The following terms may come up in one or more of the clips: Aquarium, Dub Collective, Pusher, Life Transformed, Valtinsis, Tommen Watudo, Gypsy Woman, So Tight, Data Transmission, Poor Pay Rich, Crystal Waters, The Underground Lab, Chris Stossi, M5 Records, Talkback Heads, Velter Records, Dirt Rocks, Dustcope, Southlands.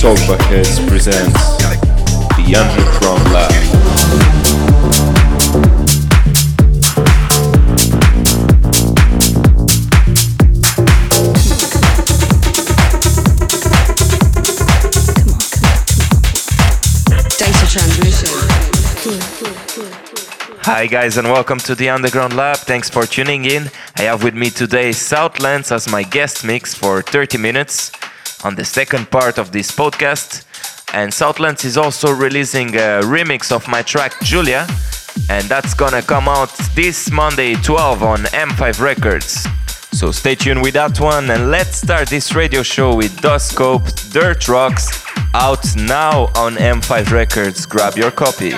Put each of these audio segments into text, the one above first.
Talkback Heads presents The Underground Lab. Hi guys and welcome to The Underground Lab, thanks for tuning in. I have with me today Southlands as my guest mix for 30 minutes on the second part of this podcast. And Southlands is also releasing a remix of my track Julia, and that's gonna come out this Monday 12 on M5 Records. So stay tuned with that one and let's start this radio show with Dustcope, Dirt Rocks, out now on M5 Records. Grab your copy.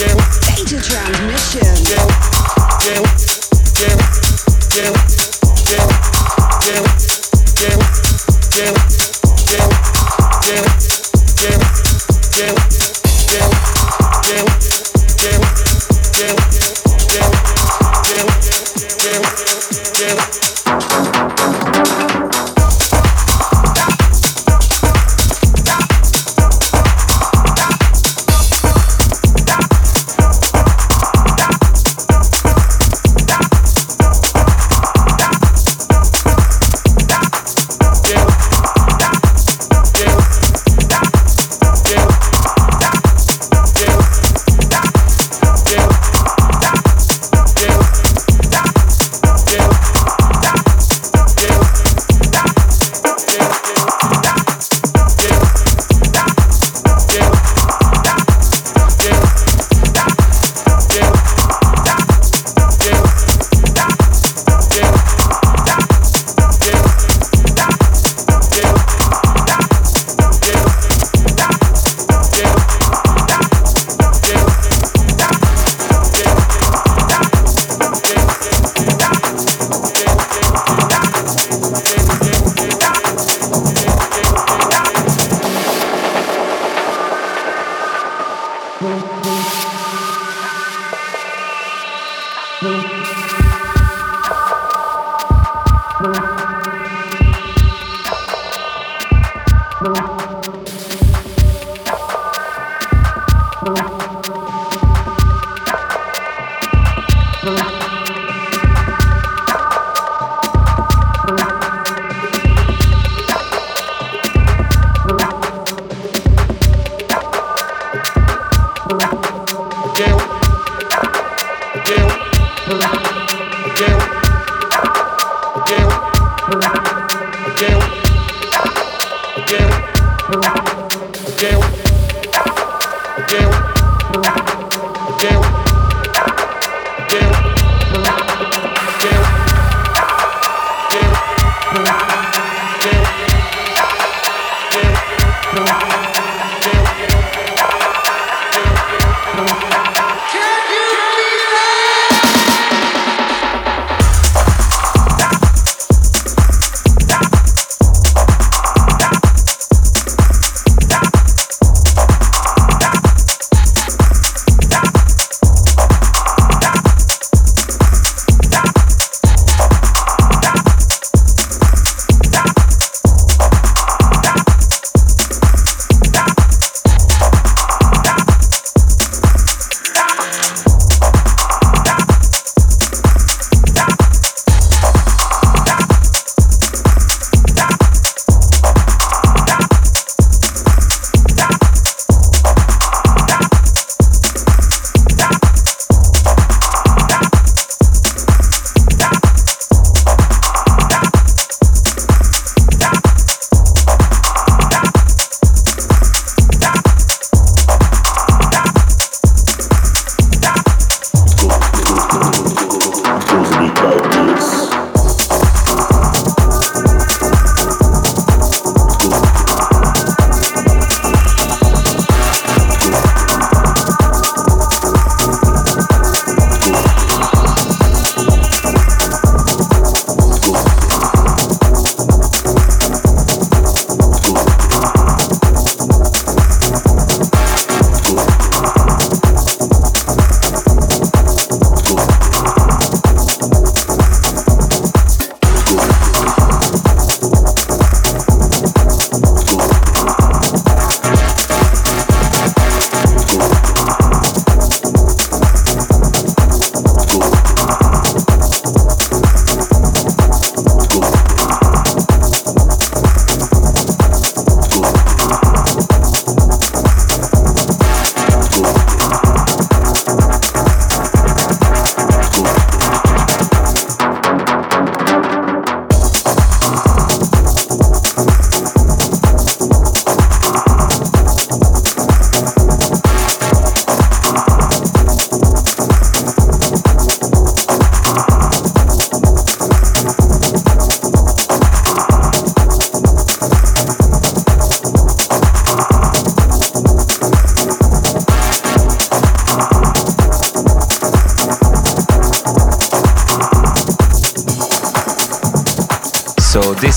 Data Transmission.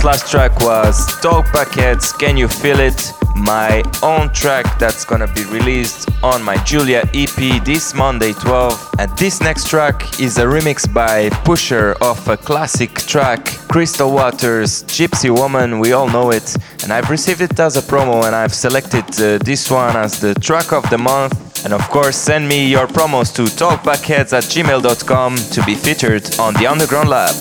This last track was Talkback Heads, Can You Feel It? My own track that's gonna be released on my Julia EP this Monday 12. And this next track is a remix by Pusher of a classic track, Crystal Waters, Gypsy Woman, we all know it. And I've received it as a promo and I've selected this one as the track of the month. And of course, send me your promos to talkbackheads@gmail.com to be featured on The Underground Lab.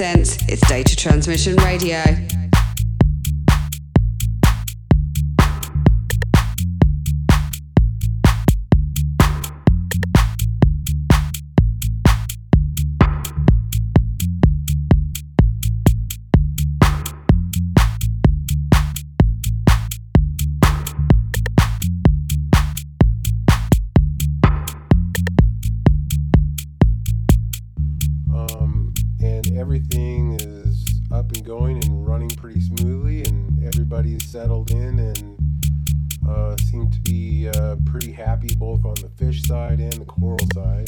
sense. It's Data Transmission Radio. Settled in and seemed to be pretty happy both on the fish side and the coral side.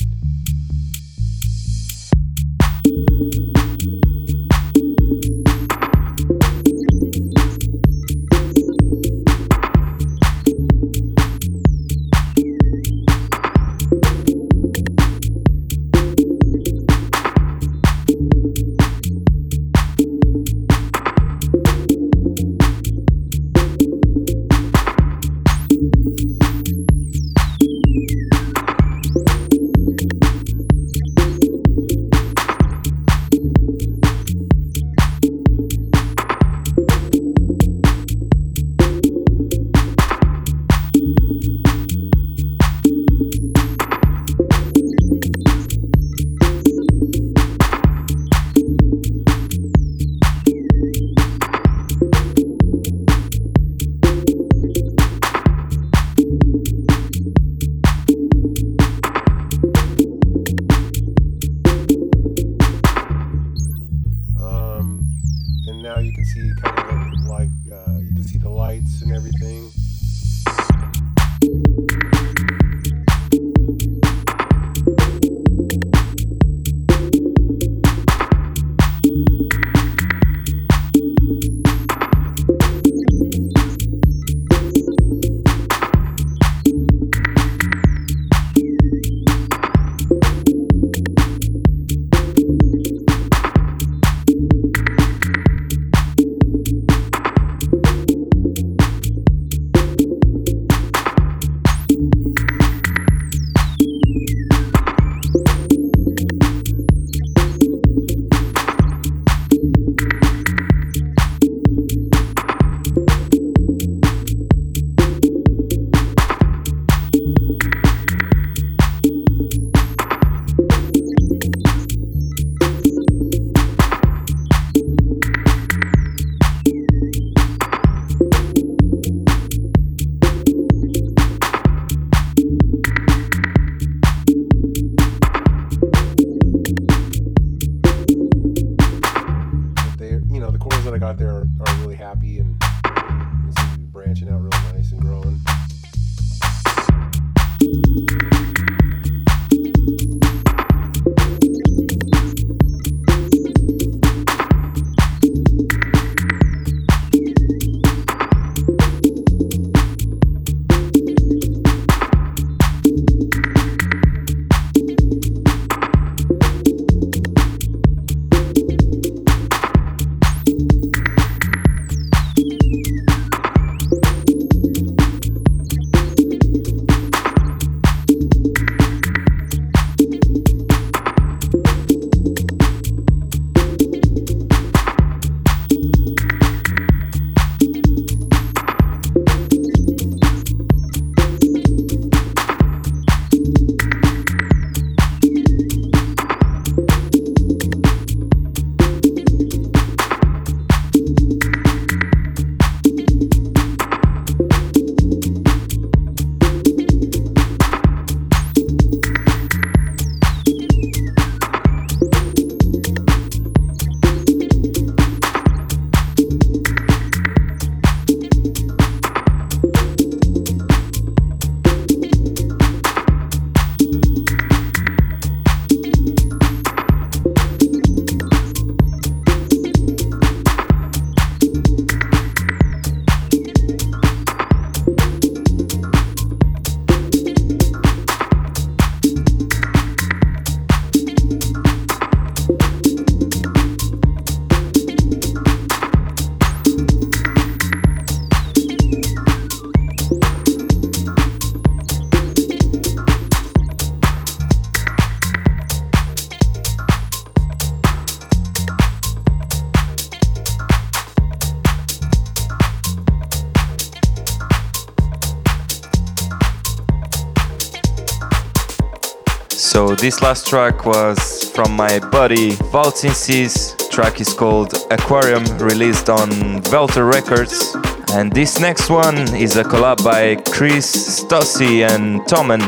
So this last track was from my buddy Valtinsis. Track is called Aquarium, released on Velter Records. And this next one is a collab by Chris Stossi and Tommen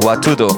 Watudo.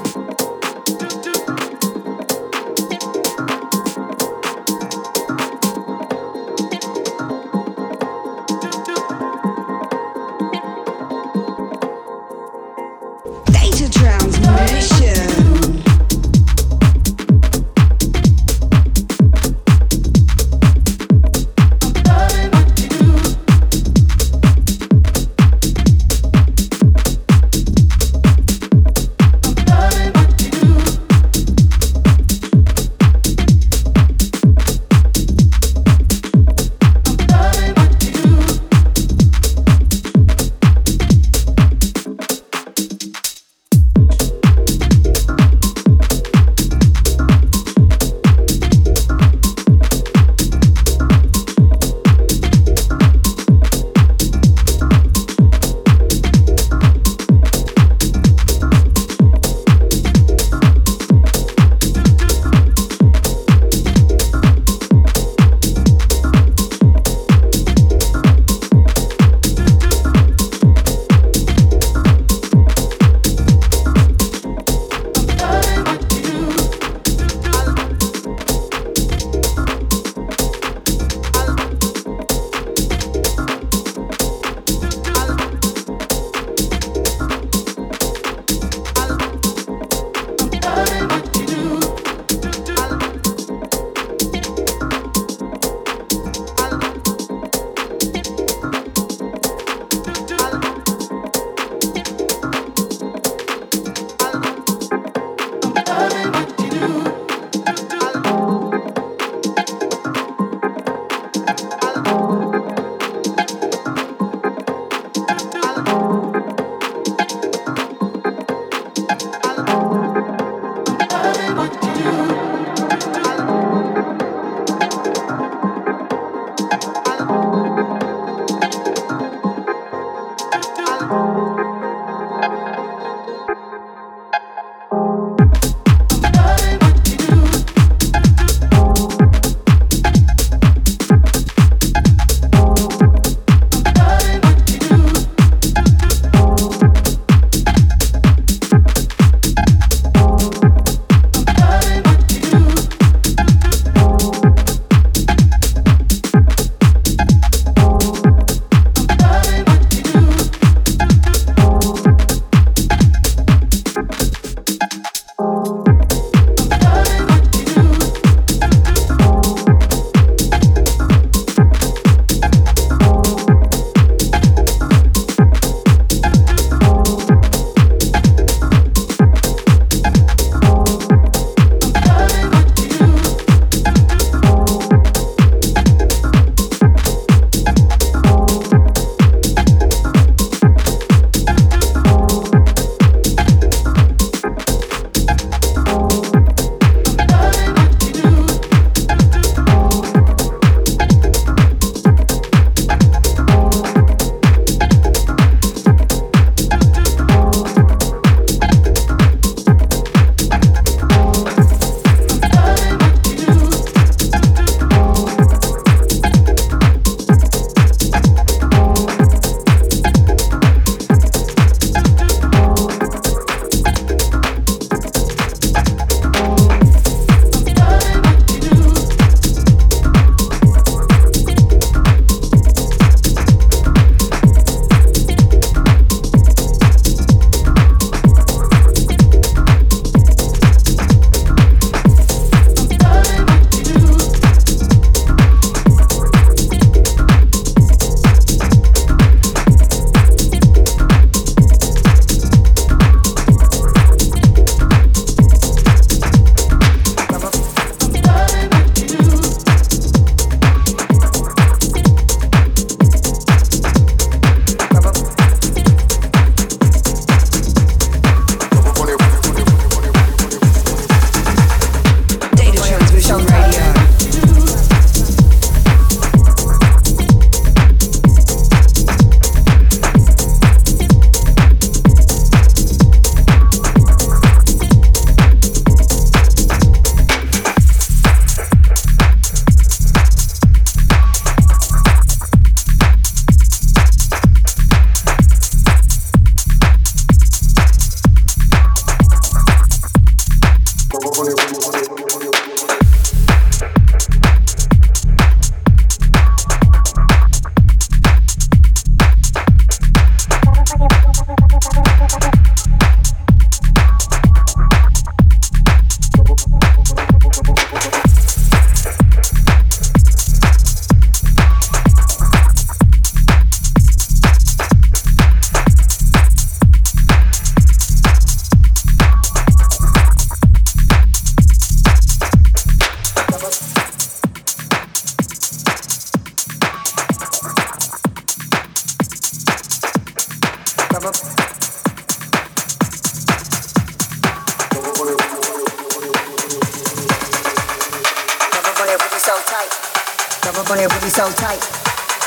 really so tight.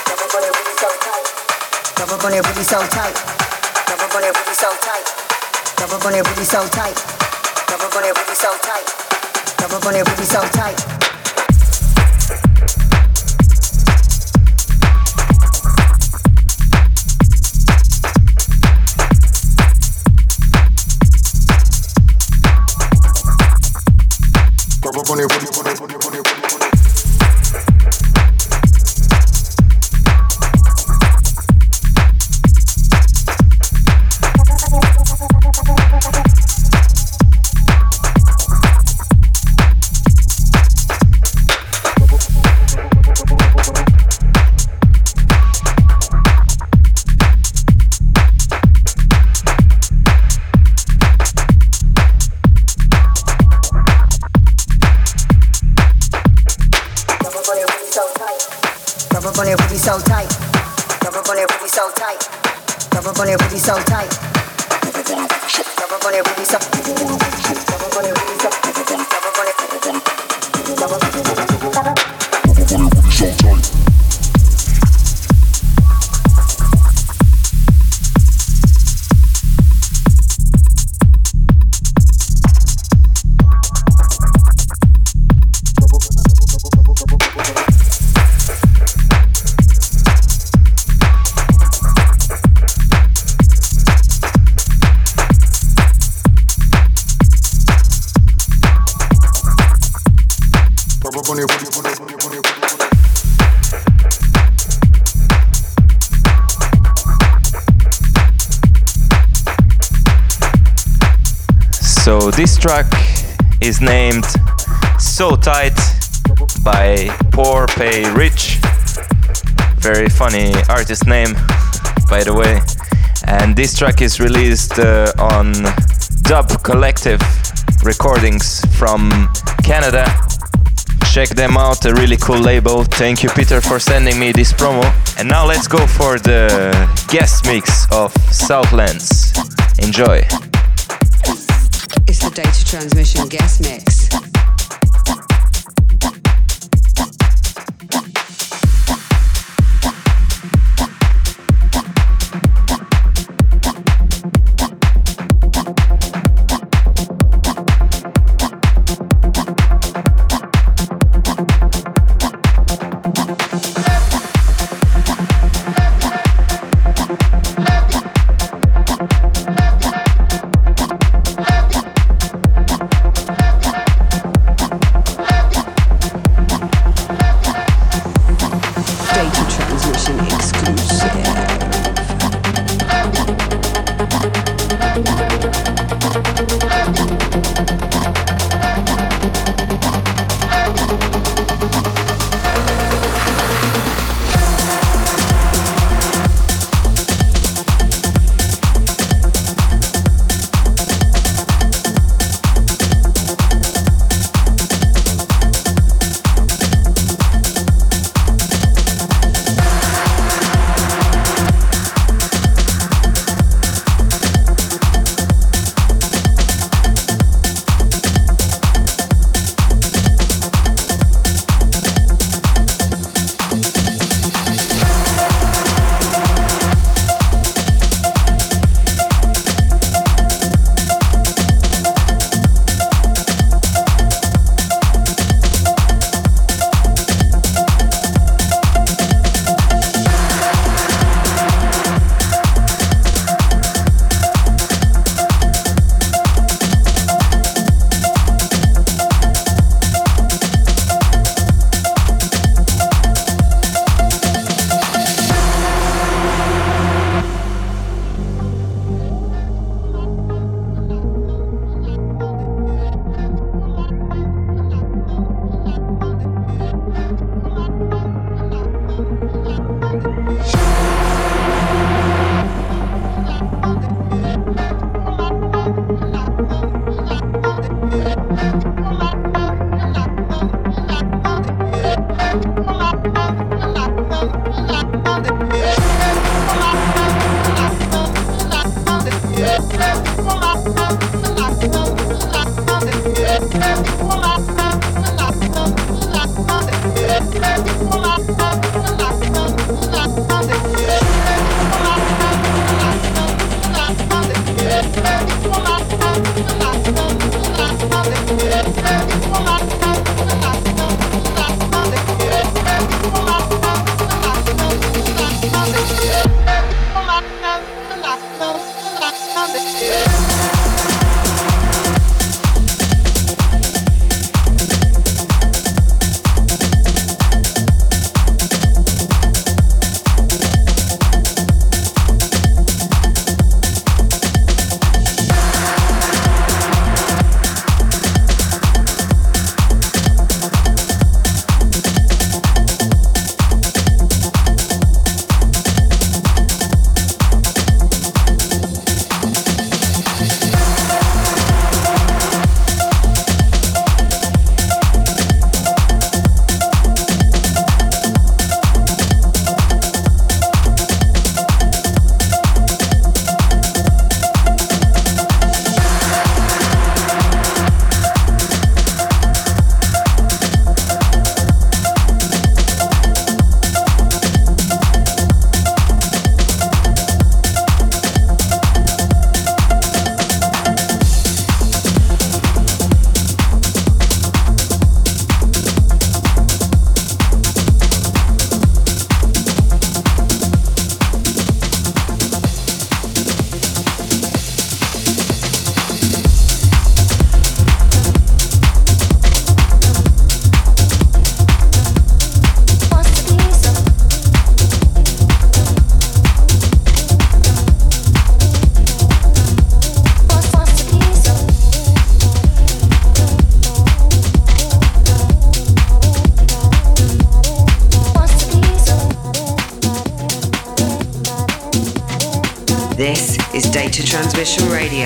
Never gonna really so tight. Never gonna really so tight. Never gonna really so tight. Never gonna really so tight. Never gonna really so tight. Never gonna really so tight. So this track is named So Tight by Poor Pay Rich. Very funny artist name, by the way. And this track is released on Dub Collective recordings from Canada. Check them out, a really cool label. Thank you, Peter, for sending me this promo. And now let's go for the guest mix of Southlands. Enjoy. It's the Data Transmission guest mix. This is Data Transmission Radio.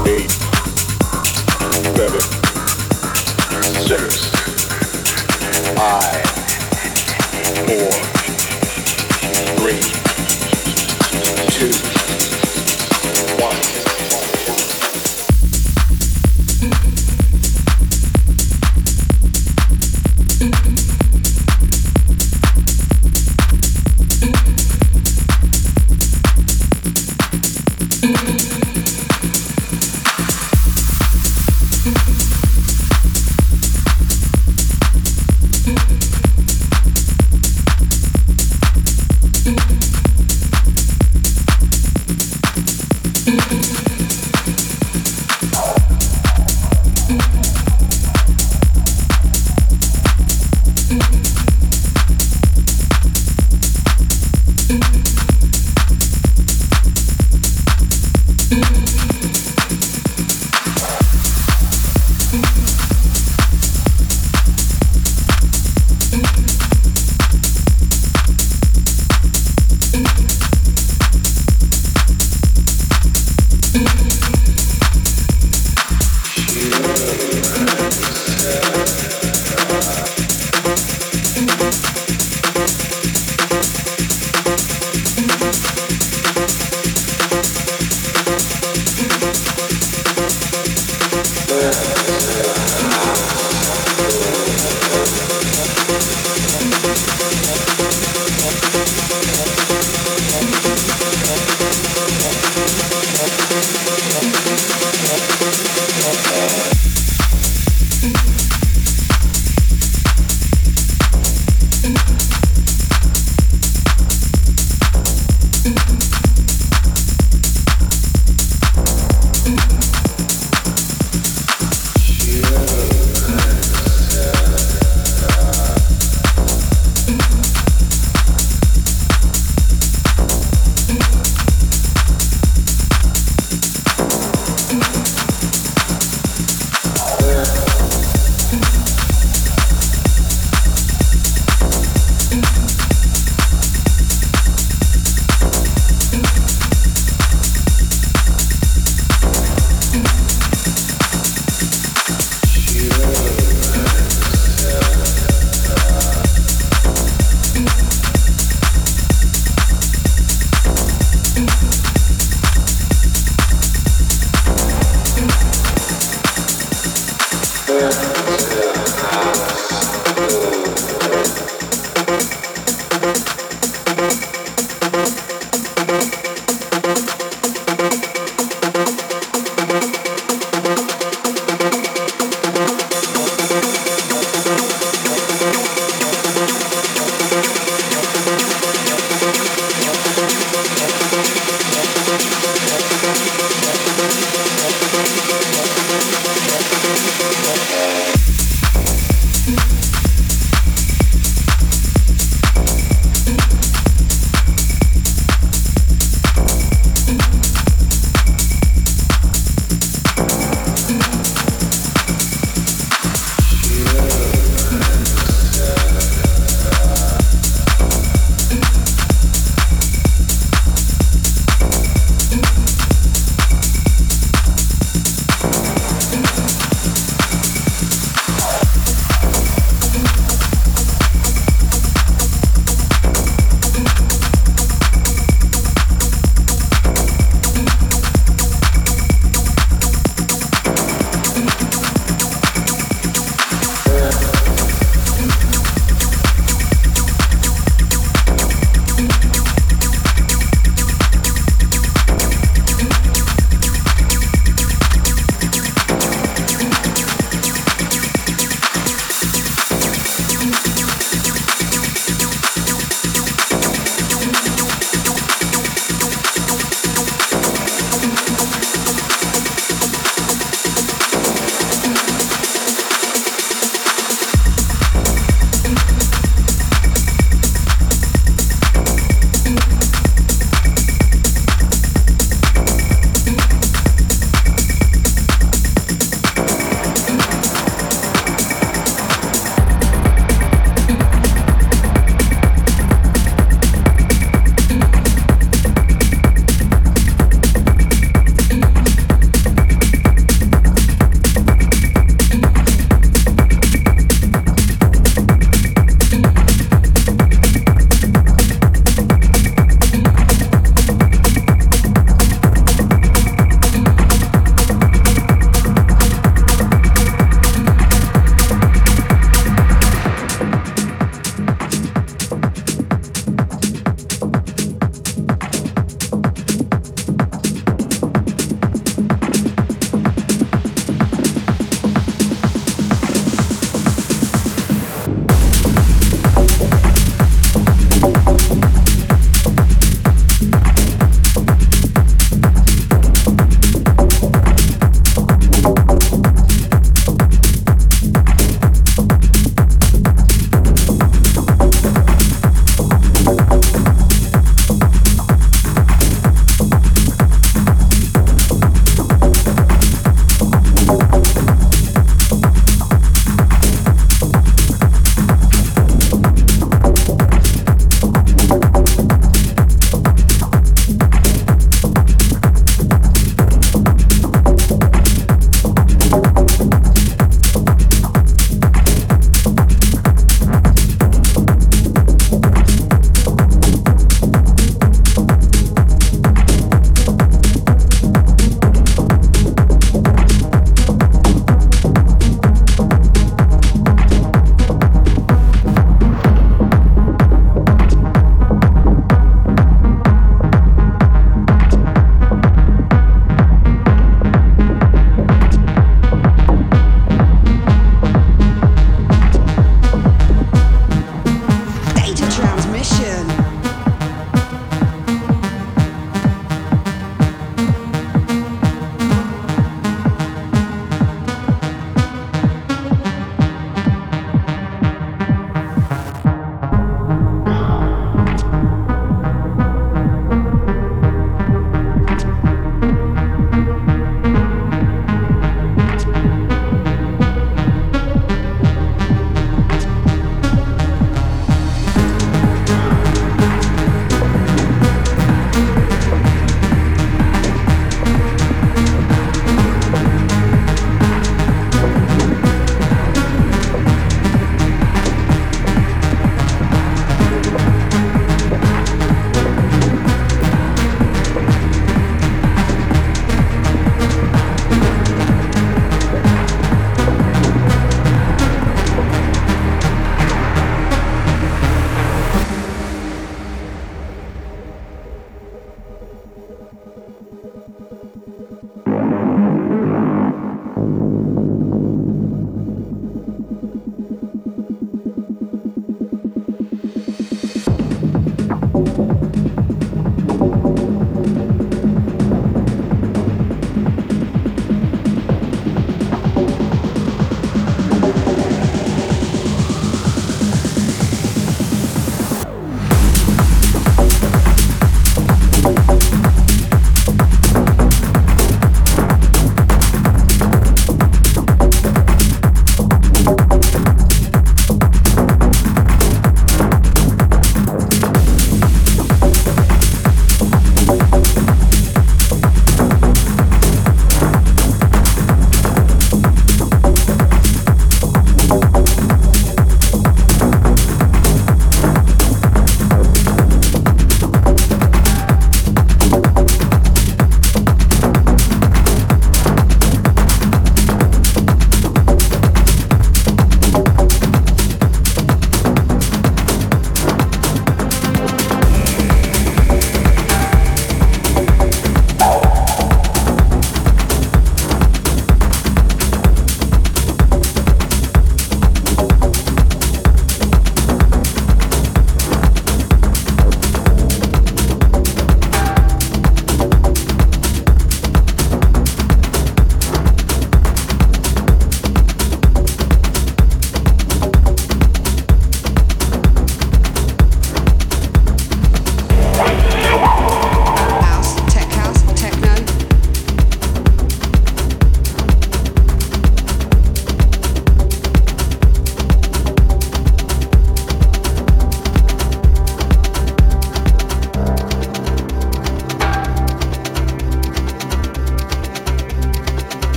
Eight.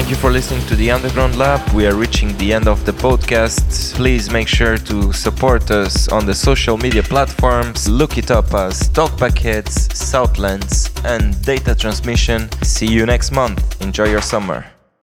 Thank you for listening to The Underground Lab. We are reaching the end of the podcast. Please make sure to support us on the social media platforms. Look it up as Talkback Heads, Southlands and Data Transmission. See you next month. Enjoy your summer.